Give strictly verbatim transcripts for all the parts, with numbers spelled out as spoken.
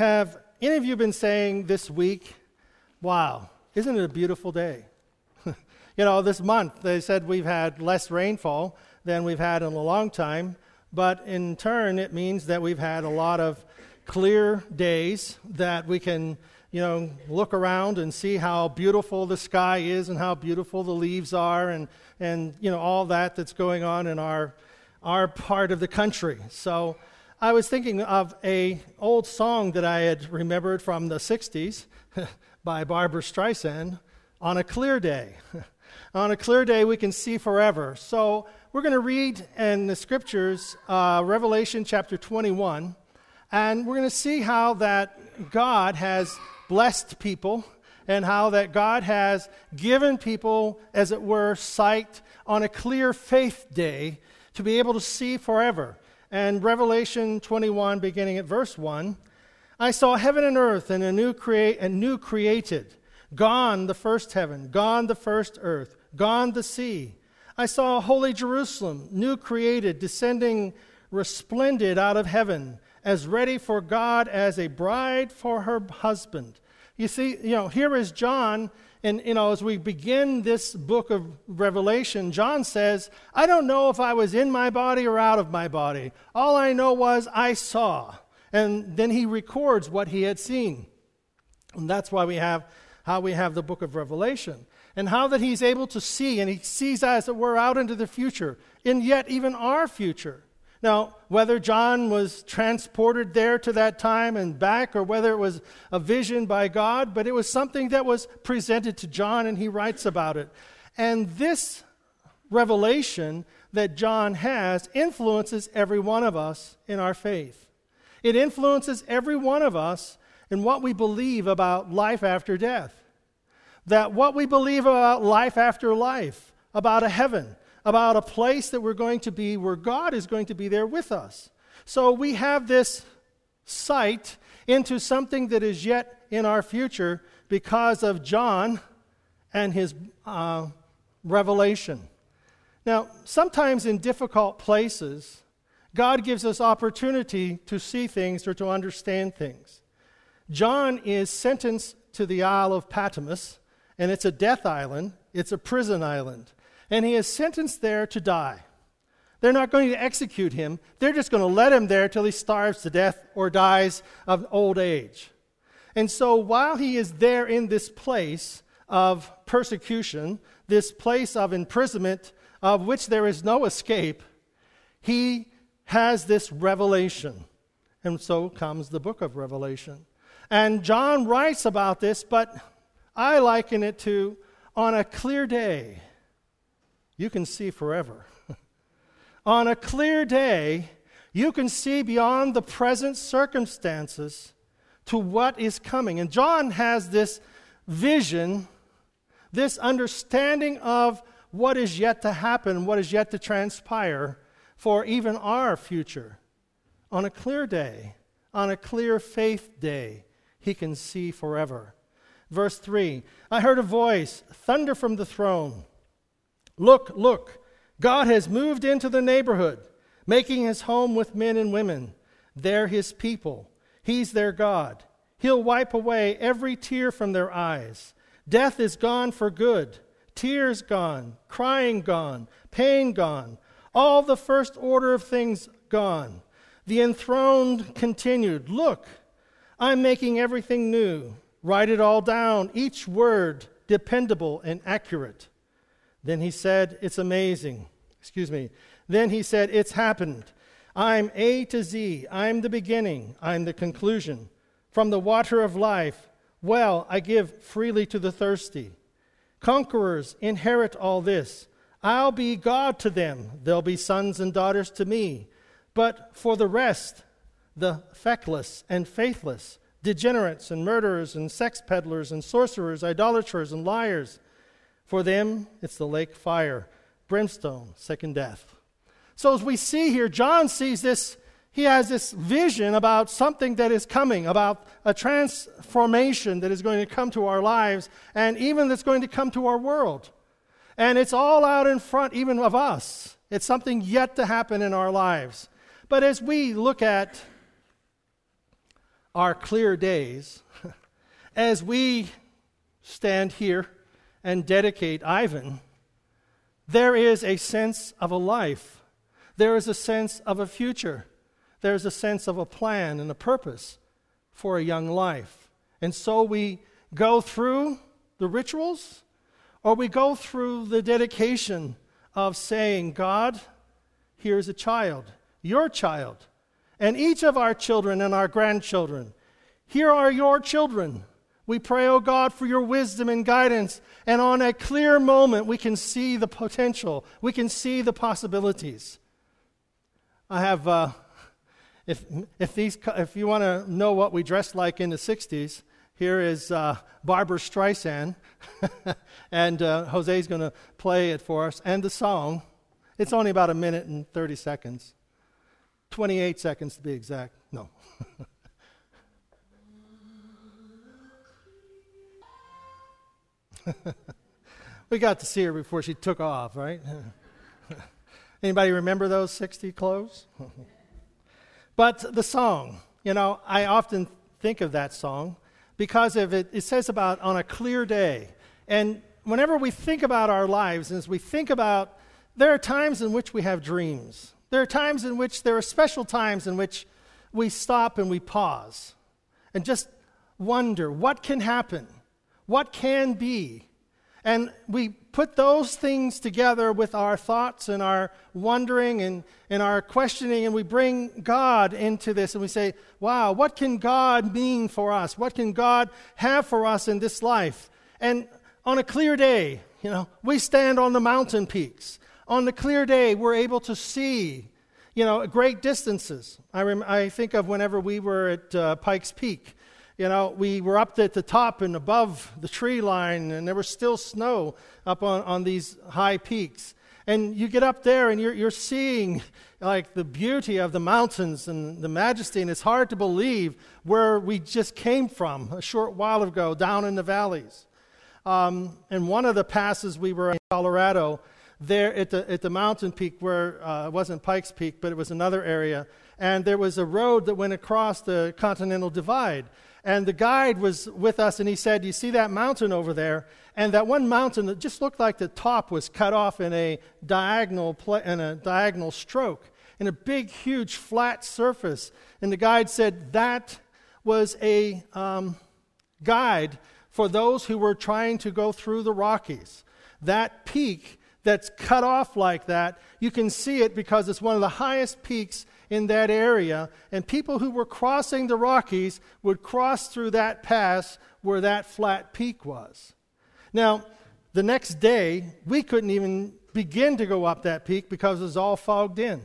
have any of you been saying this week, wow, isn't it a beautiful day? You know, this month they said we've had less rainfall than we've had in a long time, but in turn it means that we've had a lot of clear days that we can, you know, look around and see how beautiful the sky is and how beautiful the leaves are and, and you know, all that that's going on in our our part of the country. So I was thinking of a old song that I had remembered from the sixties by Barbra Streisand, On a Clear Day. On a clear day we can see forever. So we're going to read in the scriptures uh, Revelation chapter twenty-one, and we're going to see how that God has blessed people and how that God has given people, as it were, sight on a clear faith day to be able to see forever. And Revelation twenty-one, beginning at verse one, I saw heaven and earth and a new create and new created, gone the first heaven, gone the first earth, gone the sea. I saw holy Jerusalem, new created, descending resplendent out of heaven, as ready for God as a bride for her husband. You see, you know, here is John, and you know, as we begin this book of Revelation, John says, I don't know if I was in my body or out of my body. All I know was I saw. And then he records what he had seen. And that's why we have how we have the book of Revelation. And how that he's able to see, and he sees, as it were, out into the future, and yet even our future. Now, whether John was transported there to that time and back, or whether it was a vision by God, but it was something that was presented to John, and he writes about it. And this revelation that John has influences every one of us in our faith. It influences every one of us in what we believe about life after death, that what we believe about life after life, about a heaven, about a place that we're going to be where God is going to be there with us. So we have this sight into something that is yet in our future because of John and his uh, revelation. Now, sometimes in difficult places, God gives us opportunity to see things or to understand things. John is sentenced to the Isle of Patmos, and it's a death island, it's a prison island. And he is sentenced there to die. They're not going to execute him. They're just going to let him there till he starves to death or dies of old age. And so while he is there in this place of persecution, this place of imprisonment of which there is no escape, he has this revelation. And so comes the book of Revelation. And John writes about this, but I liken it to on a clear day. You can see forever. On a clear day, you can see beyond the present circumstances to what is coming. And John has this vision, this understanding of what is yet to happen, what is yet to transpire for even our future. On a clear day, on a clear faith day, he can see forever. Verse three, I heard a voice, thunder from the throne. Look, look, God has moved into the neighborhood, making his home with men and women. They're his people. He's their God. He'll wipe away every tear from their eyes. Death is gone for good. Tears gone. Crying gone. Pain gone. All the first order of things gone. The enthroned continued, look, I'm making everything new. Write it all down, each word dependable and accurate. Then he said, it's amazing. Excuse me. Then he said, it's happened. I'm A to Z. I'm the beginning. I'm the conclusion. From the water of life, well, I give freely to the thirsty. Conquerors inherit all this. I'll be God to them. They'll be sons and daughters to me. But for the rest, the feckless and faithless, degenerates and murderers and sex peddlers and sorcerers, idolaters and liars, for them, it's the lake fire, brimstone, second death. So as we see here, John sees this, he has this vision about something that is coming, about a transformation that is going to come to our lives, and even that's going to come to our world. And it's all out in front even of us. It's something yet to happen in our lives. But as we look at our clear days, as we stand here and dedicate Ivan, there is a sense of a life. There is a sense of a future. There is a sense of a plan and a purpose for a young life. And so we go through the rituals, or we go through the dedication of saying, God, here's a child, your child, and each of our children and our grandchildren. Here are your children. We pray, oh God, for your wisdom and guidance. And on a clear moment, we can see the potential. We can see the possibilities. I have, uh, if if these, if you want to know what we dressed like in the sixties, here is uh, Barbra Streisand, and uh, Jose's going to play it for us, and the song. It's only about a minute and thirty seconds. twenty-eight seconds to be exact. No. We got to see her before she took off, right? Anybody remember those sixty clothes? But the song, you know, I often think of that song because of it, it says about on a clear day. And whenever we think about our lives, as we think about, there are times in which we have dreams. There are times in which, there are special times in which we stop and we pause and just wonder what can happen, what can be. And we put those things together with our thoughts and our wondering and, and our questioning, and we bring God into this and we say, wow, what can God mean for us? What can God have for us in this life? And on a clear day, you know, we stand on the mountain peaks. On the clear day, we're able to see, you know, great distances. I rem- I think of whenever we were at uh, Pike's Peak. You know, we were up at the top and above the tree line, and there was still snow up on, on these high peaks. And you get up there, and you're you're seeing, like, the beauty of the mountains and the majesty, and it's hard to believe where we just came from a short while ago down in the valleys. Um, and one of the passes we were in Colorado, there at the at the mountain peak where, uh, it wasn't Pike's Peak, but it was another area, and there was a road that went across the Continental Divide. And the guide was with us, and he said, you see that mountain over there? And that one mountain that just looked like the top was cut off in a diagonal pl- in a diagonal stroke, in a big, huge, flat surface. And the guide said that was a um, guide for those who were trying to go through the Rockies. That peak that's cut off like that, you can see it because it's one of the highest peaks in that area, and people who were crossing the Rockies would cross through that pass where that flat peak was. Now, the next day, we couldn't even begin to go up that peak because it was all fogged in.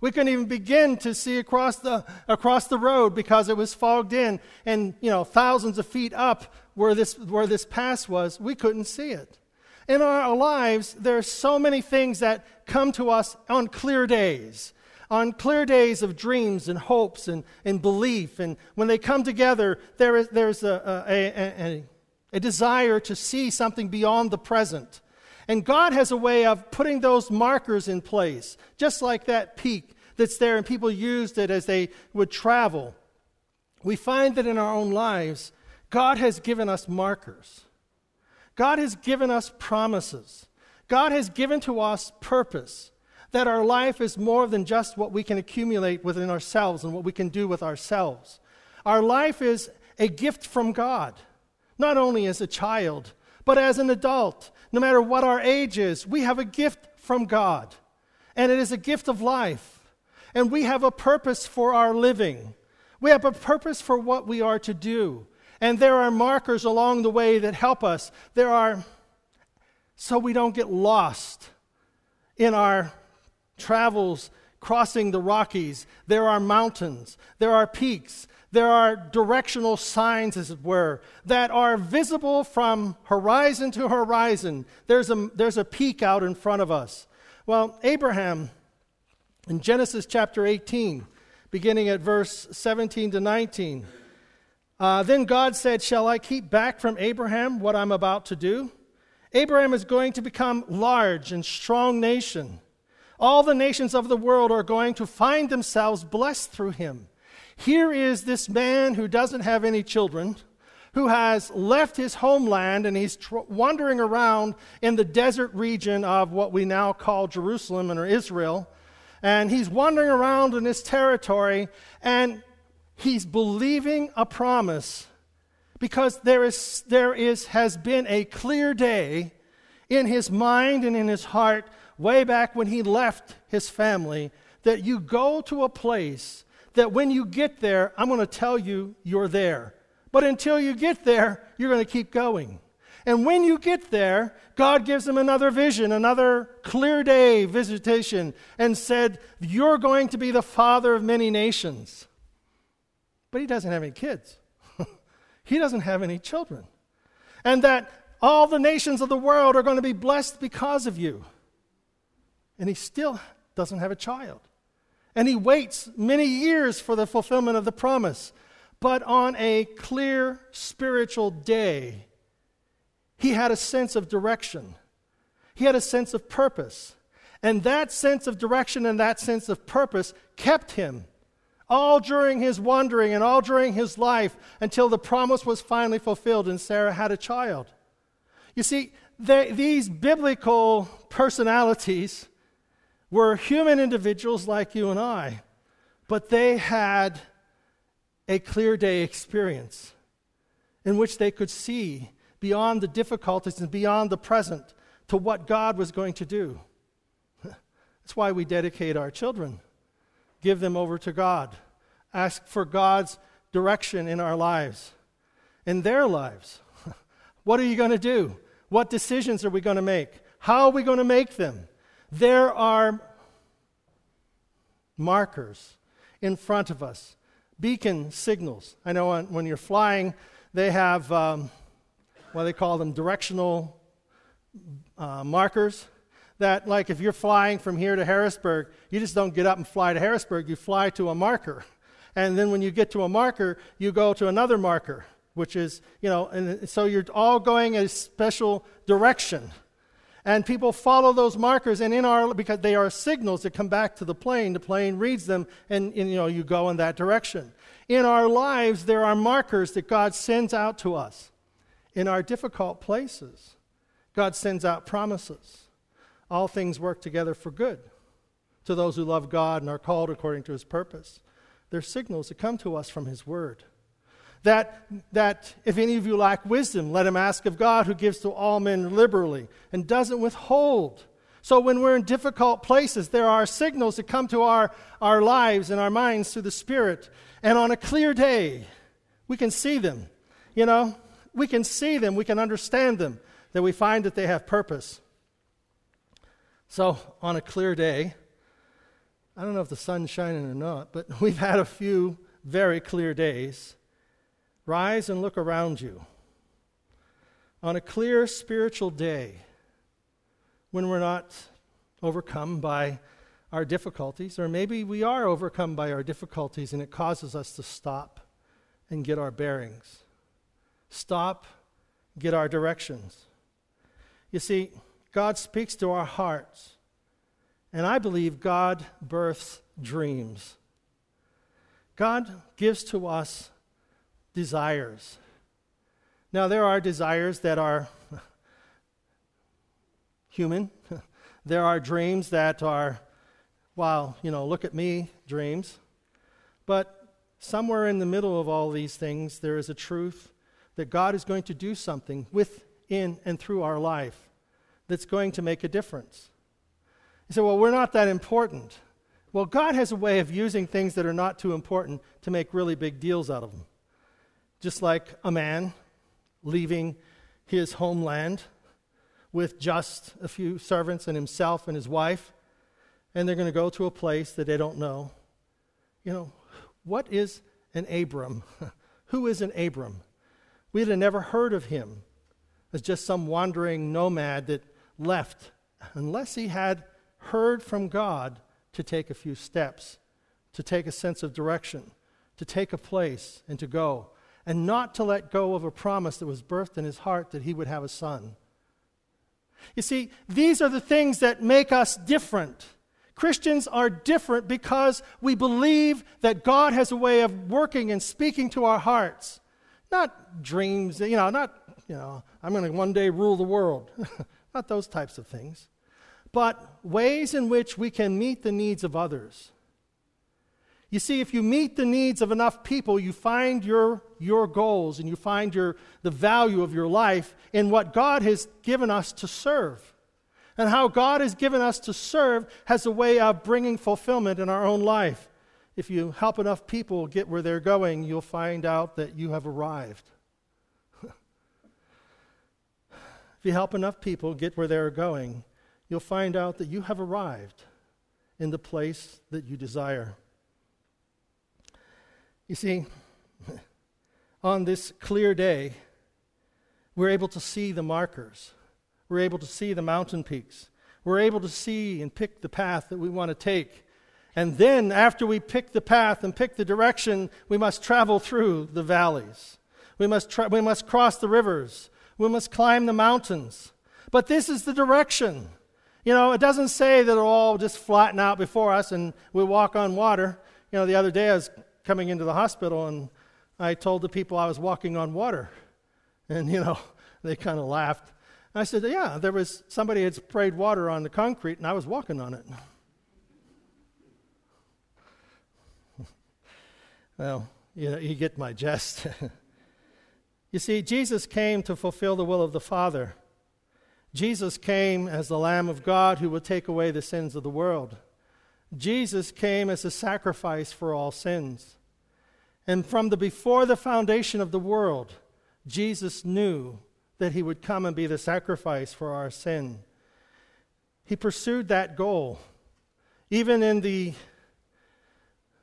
We couldn't even begin to see across the across the road because it was fogged in, and, you know, thousands of feet up where this where this pass was, we couldn't see it. In our lives, there are so many things that come to us on clear days, on clear days of dreams and hopes and, and belief. And when they come together, there is there's a, a, a, a desire to see something beyond the present. And God has a way of putting those markers in place, just like that peak that's there, and people used it as they would travel. We find that in our own lives, God has given us markers. God has given us promises. God has given to us purpose, that our life is more than just what we can accumulate within ourselves and what we can do with ourselves. Our life is a gift from God, not only as a child, but as an adult. No matter what our age is, we have a gift from God, and it is a gift of life, and we have a purpose for our living. We have a purpose for what we are to do. And there are markers along the way that help us. There are, so we don't get lost in our travels crossing the Rockies. There are mountains. There are peaks. There are directional signs, as it were, that are visible from horizon to horizon. There's a, there's a peak out in front of us. Well, Abraham, in Genesis chapter eighteen, beginning at verse seventeen to nineteen, Uh, then God said, shall I keep back from Abraham what I'm about to do? Abraham is going to become large and strong nation. All the nations of the world are going to find themselves blessed through him. Here is this man who doesn't have any children, who has left his homeland, and he's tr- wandering around in the desert region of what we now call Jerusalem or Israel. And he's wandering around in this territory, and he's believing a promise because there is there is has been a clear day in his mind and in his heart way back when he left his family that you go to a place that when you get there, I'm going to tell you you're there. But until you get there, you're going to keep going. And when you get there, God gives him another vision, another clear day visitation, and said, you're going to be the father of many nations. But he doesn't have any kids. He doesn't have any children. And that all the nations of the world are going to be blessed because of you. And he still doesn't have a child. And he waits many years for the fulfillment of the promise. But on a clear spiritual day, he had a sense of direction. He had a sense of purpose. And that sense of direction and that sense of purpose kept him all during his wandering and all during his life until the promise was finally fulfilled and Sarah had a child. You see, they, these biblical personalities were human individuals like you and I, but they had a clear day experience in which they could see beyond the difficulties and beyond the present to what God was going to do. That's why we dedicate our children, give them over to God, ask for God's direction in our lives, in their lives. What are you going to do? What decisions are we going to make? How are we going to make them? There are markers in front of us. Beacon signals. I know on, when you're flying, they have, um, well, they call them directional uh, markers. That, like, if you're flying from here to Harrisburg, you just don't get up and fly to Harrisburg. You fly to a marker. And then when you get to a marker, you go to another marker, which is, you know, and so you're all going a special direction. And people follow those markers, and in our because they are signals that come back to the plane. The plane reads them, and, and you know you go in that direction. In our lives, there are markers that God sends out to us. In our difficult places, God sends out promises. All things work together for good to those who love God and are called according to His purpose. They're signals that come to us from His Word. That that if any of you lack wisdom, let him ask of God who gives to all men liberally and doesn't withhold. So when we're in difficult places, there are signals that come to our, our lives and our minds through the Spirit. And on a clear day, we can see them. You know, we can see them. We can understand them. That we find that they have purpose. So on a clear day, I don't know if the sun's shining or not, but we've had a few very clear days. Rise and look around you. On a clear spiritual day, when we're not overcome by our difficulties, or maybe we are overcome by our difficulties and it causes us to stop and get our bearings. Stop, get our directions. You see, God speaks to our hearts, and I believe God births dreams. God gives to us desires. Now, there are desires that are human. There are dreams that are, wow, you know, look at me dreams. But somewhere in the middle of all these things, there is a truth that God is going to do something within and through our life that's going to make a difference. You say, well, we're not that important. Well, God has a way of using things that are not too important to make really big deals out of them. Just like a man leaving his homeland with just a few servants and himself and his wife, and they're going to go to a place that they don't know. You know, what is an Abram? Who is an Abram? We'd have never heard of him as just some wandering nomad that left unless he had heard from God to take a few steps, to take a sense of direction, to take a place and to go. And not to let go of a promise that was birthed in his heart that he would have a son. You see, these are the things that make us different. Christians are different because we believe that God has a way of working and speaking to our hearts. Not dreams, you know, not, you know, I'm going to one day rule the world. Not those types of things. But ways in which we can meet the needs of others. You see, if you meet the needs of enough people, you find your your goals and you find your the value of your life in what God has given us to serve. And how God has given us to serve has a way of bringing fulfillment in our own life. If you help enough people get where they're going, you'll find out that you have arrived. If you help enough people get where they're going, you'll find out that you have arrived in the place that you desire. You see, on this clear day, we're able to see the markers. We're able to see the mountain peaks. We're able to see and pick the path that we want to take. And then after we pick the path and pick the direction, we must travel through the valleys. We must tra- we must cross the rivers. We must climb the mountains. But this is the direction. You know, it doesn't say that it'll all just flatten out before us and we walk on water. You know, the other day I was coming into the hospital and I told the people I was walking on water. And, you know, they kind of laughed. I said, yeah, there was somebody had sprayed water on the concrete and I was walking on it. Well, you know, you get my jest. You see, Jesus came to fulfill the will of the Father. Jesus came as the Lamb of God who will take away the sins of the world. Jesus came as a sacrifice for all sins. And from the before the foundation of the world, Jesus knew that he would come and be the sacrifice for our sin. He pursued that goal. Even in the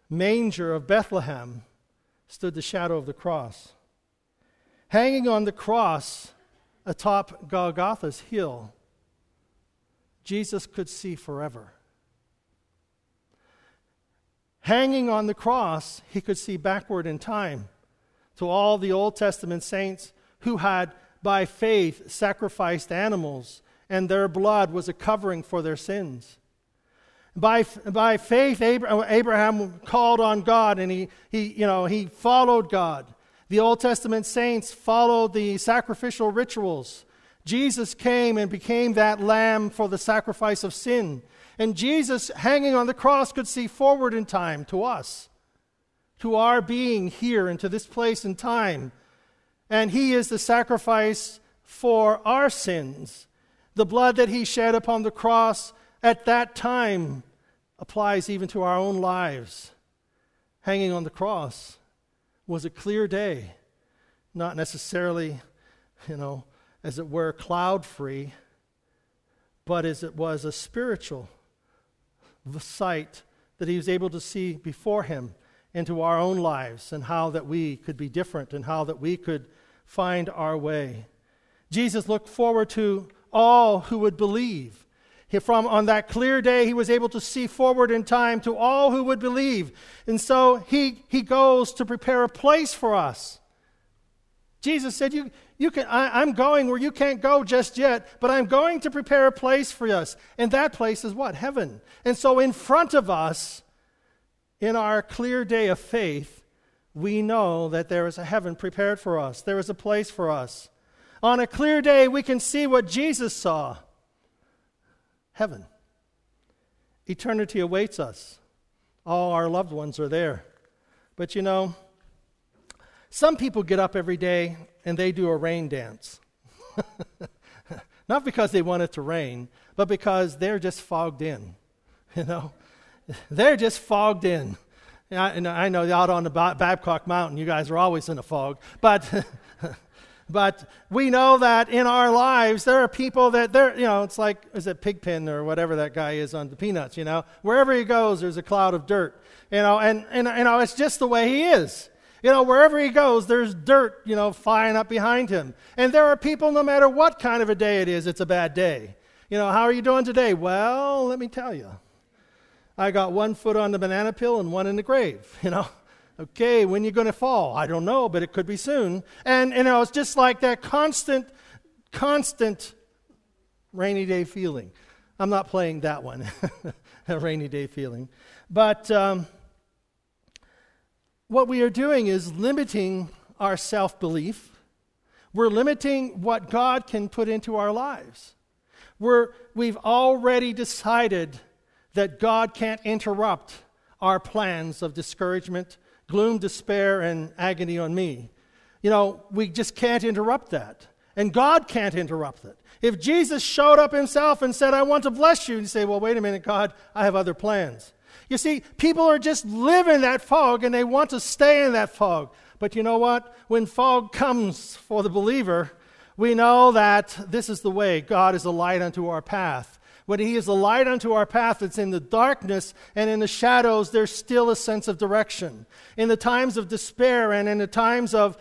manger of Bethlehem stood the shadow of the cross. Hanging on the cross atop Golgotha's hill, Jesus could see forever. Hanging on the cross, he could see backward in time to all the Old Testament saints who had by faith sacrificed animals, and their blood was a covering for their sins. By by faith, Abraham called on God, and he he you know he followed God. The Old Testament saints followed the sacrificial rituals. Jesus came and became that lamb for the sacrifice of sin. And Jesus, hanging on the cross, could see forward in time to us, to our being here and to this place in time. And he is the sacrifice for our sins. The blood that he shed upon the cross at that time applies even to our own lives. Hanging on the cross was a clear day, not necessarily, you know, as it were, cloud-free, but as it was a spiritual sight that he was able to see before him into our own lives and how that we could be different and how that we could find our way. Jesus looked forward to all who would believe. He, from on that clear day, he was able to see forward in time to all who would believe. And so he he goes to prepare a place for us. Jesus said, you, you can. I, I'm going where you can't go just yet, but I'm going to prepare a place for us. And that place is what? Heaven. And so in front of us, in our clear day of faith, we know that there is a heaven prepared for us. There is a place for us. On a clear day, we can see what Jesus saw. Heaven. Eternity awaits us. All our loved ones are there. But you know, some people get up every day and they do a rain dance. Not because they want it to rain, but because they're just fogged in, you know. They're just fogged in. And I, and I know out on the ba- Babcock Mountain, you guys are always in a fog. But but we know that in our lives, there are people that, they're you know, it's like, is it Pigpen or whatever that guy is on the Peanuts, you know? Wherever he goes, there's a cloud of dirt, you know? And, and you know, it's just the way he is. You know, wherever he goes, there's dirt, you know, flying up behind him. And there are people, no matter what kind of a day it is, it's a bad day. You know, how are you doing today? Well, let me tell you. I got one foot on the banana peel and one in the grave, you know. Okay, when you going to fall? I don't know, but it could be soon. And, you know, it's just like that constant, constant rainy day feeling. I'm not playing that one. a rainy day feeling. But um, what we are doing is limiting our self-belief. We're limiting what God can put into our lives. We're, we've already decided that God can't interrupt our plans of discouragement, gloom, despair, and agony on me. You know, we just can't interrupt that. And God can't interrupt it. If Jesus showed up himself and said, I want to bless you, and you say, well, wait a minute, God, I have other plans. You see, people are just living in that fog, and they want to stay in that fog. But you know what? When fog comes for the believer, we know that this is the way. God is a light unto our path. When he is a light unto our path, it's in the darkness and in the shadows, there's still a sense of direction. In the times of despair and in the times of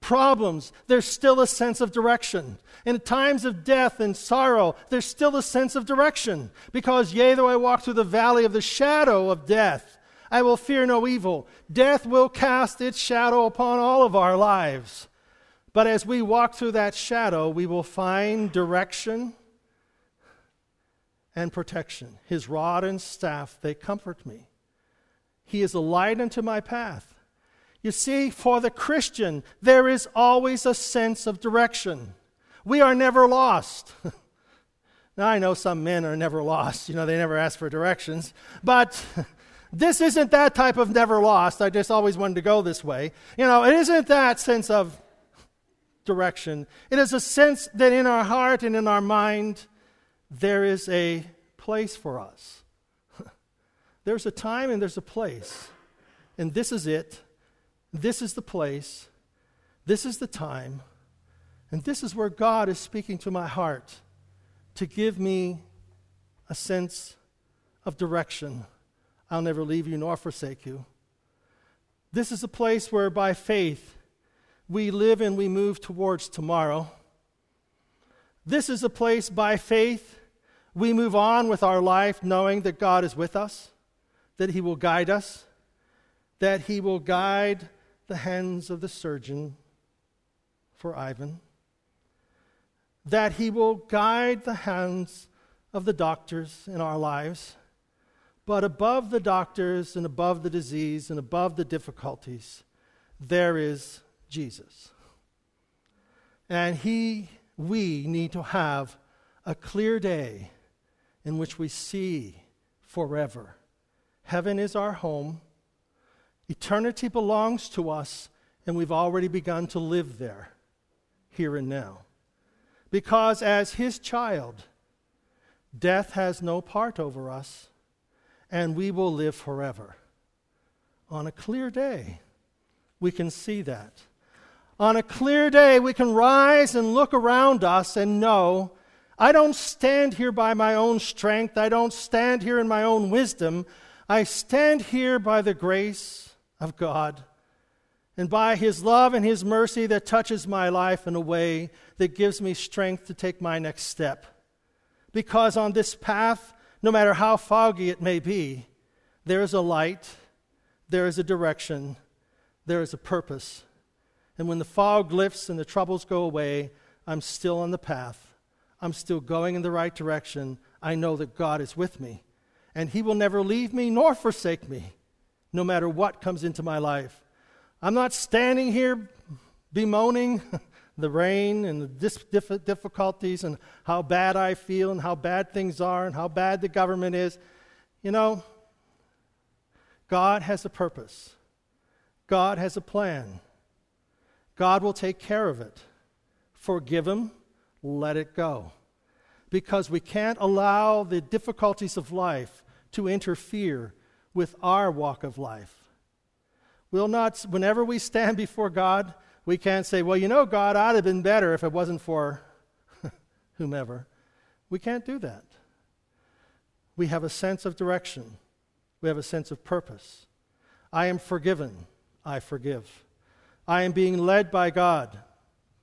problems, there's still a sense of direction. In times of death and sorrow, there's still a sense of direction. Because, yea, though I walk through the valley of the shadow of death, I will fear no evil. Death will cast its shadow upon all of our lives. But as we walk through that shadow, we will find direction and protection. His rod and staff, they comfort me. He is a light unto my path. You see, for the Christian, there is always a sense of direction. We are never lost. Now, I know some men are never lost. You know, they never ask for directions. But this isn't that type of never lost. I just always wanted to go this way. You know, it isn't that sense of direction. It is a sense that in our heart and in our mind, there is a place for us. There's a time and there's a place. And this is it. This is the place, this is the time, and this is where God is speaking to my heart to give me a sense of direction. I'll never leave you nor forsake you. This is a place where by faith we live and we move towards tomorrow. This is a place by faith we move on with our life knowing that God is with us, that he will guide us, that he will guide the hands of the surgeon for Ivan, that he will guide the hands of the doctors in our lives, but above the doctors and above the disease and above the difficulties, there is Jesus. And he, we need to have a clear day in which we see forever. Heaven is our home. Eternity belongs to us, and we've already begun to live there, here and now. Because as his child, death has no part over us, and we will live forever. On a clear day, we can see that. On a clear day, we can rise and look around us and know, I don't stand here by my own strength, I don't stand here in my own wisdom, I stand here by the grace of God, and by his love and his mercy that touches my life in a way that gives me strength to take my next step. Because on this path, no matter how foggy it may be, there is a light, there is a direction, there is a purpose. And when the fog lifts and the troubles go away, I'm still on the path. I'm still going in the right direction. I know that God is with me, and he will never leave me nor forsake me, no matter what comes into my life. I'm not standing here bemoaning the rain and the difficulties and how bad I feel and how bad things are and how bad the government is. You know, God has a purpose. God has a plan. God will take care of it. Forgive him. Let it go. Because we can't allow the difficulties of life to interfere with our walk of life. We'll not, whenever we stand before God, we can't say, well, you know, God, I'd have been better if it wasn't for whomever. We can't do that. We have a sense of direction. We have a sense of purpose. I am forgiven. I forgive. I am being led by God.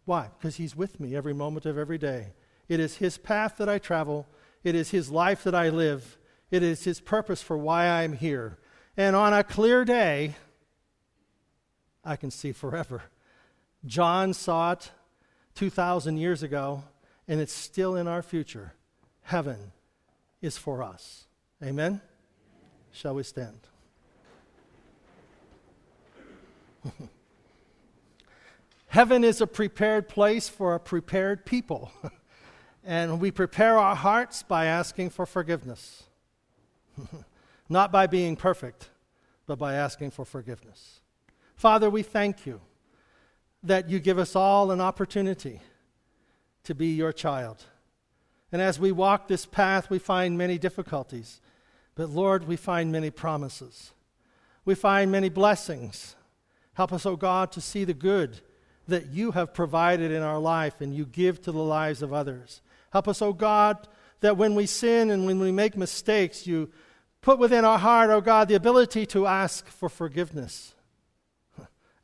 Why? Because he's with me every moment of every day. It is his path that I travel. It is his life that I live. It is his purpose for why I am here. And on a clear day, I can see forever. John saw it two thousand years ago, and it's still in our future. Heaven is for us. Amen? Shall we stand? Heaven is a prepared place for a prepared people. And we prepare our hearts by asking for forgiveness. Not by being perfect, but by asking for forgiveness. Father, we thank you that you give us all an opportunity to be your child. And as we walk this path, we find many difficulties. But Lord, we find many promises. We find many blessings. Help us, O God, to see the good that you have provided in our life and you give to the lives of others. Help us, O God, that when we sin and when we make mistakes, you put within our heart, O God, the ability to ask for forgiveness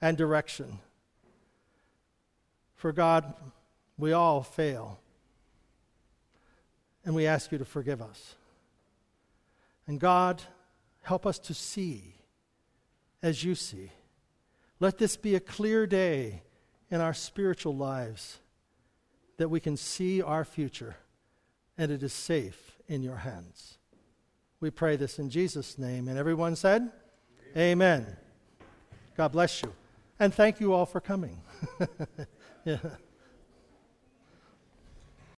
and direction. For God, we all fail. And we ask you to forgive us. And God, help us to see as you see. Let this be a clear day in our spiritual lives that we can see our future and it is safe in your hands. We pray this in Jesus' name. And everyone said, Amen. Amen. God bless you. And thank you all for coming. Yeah.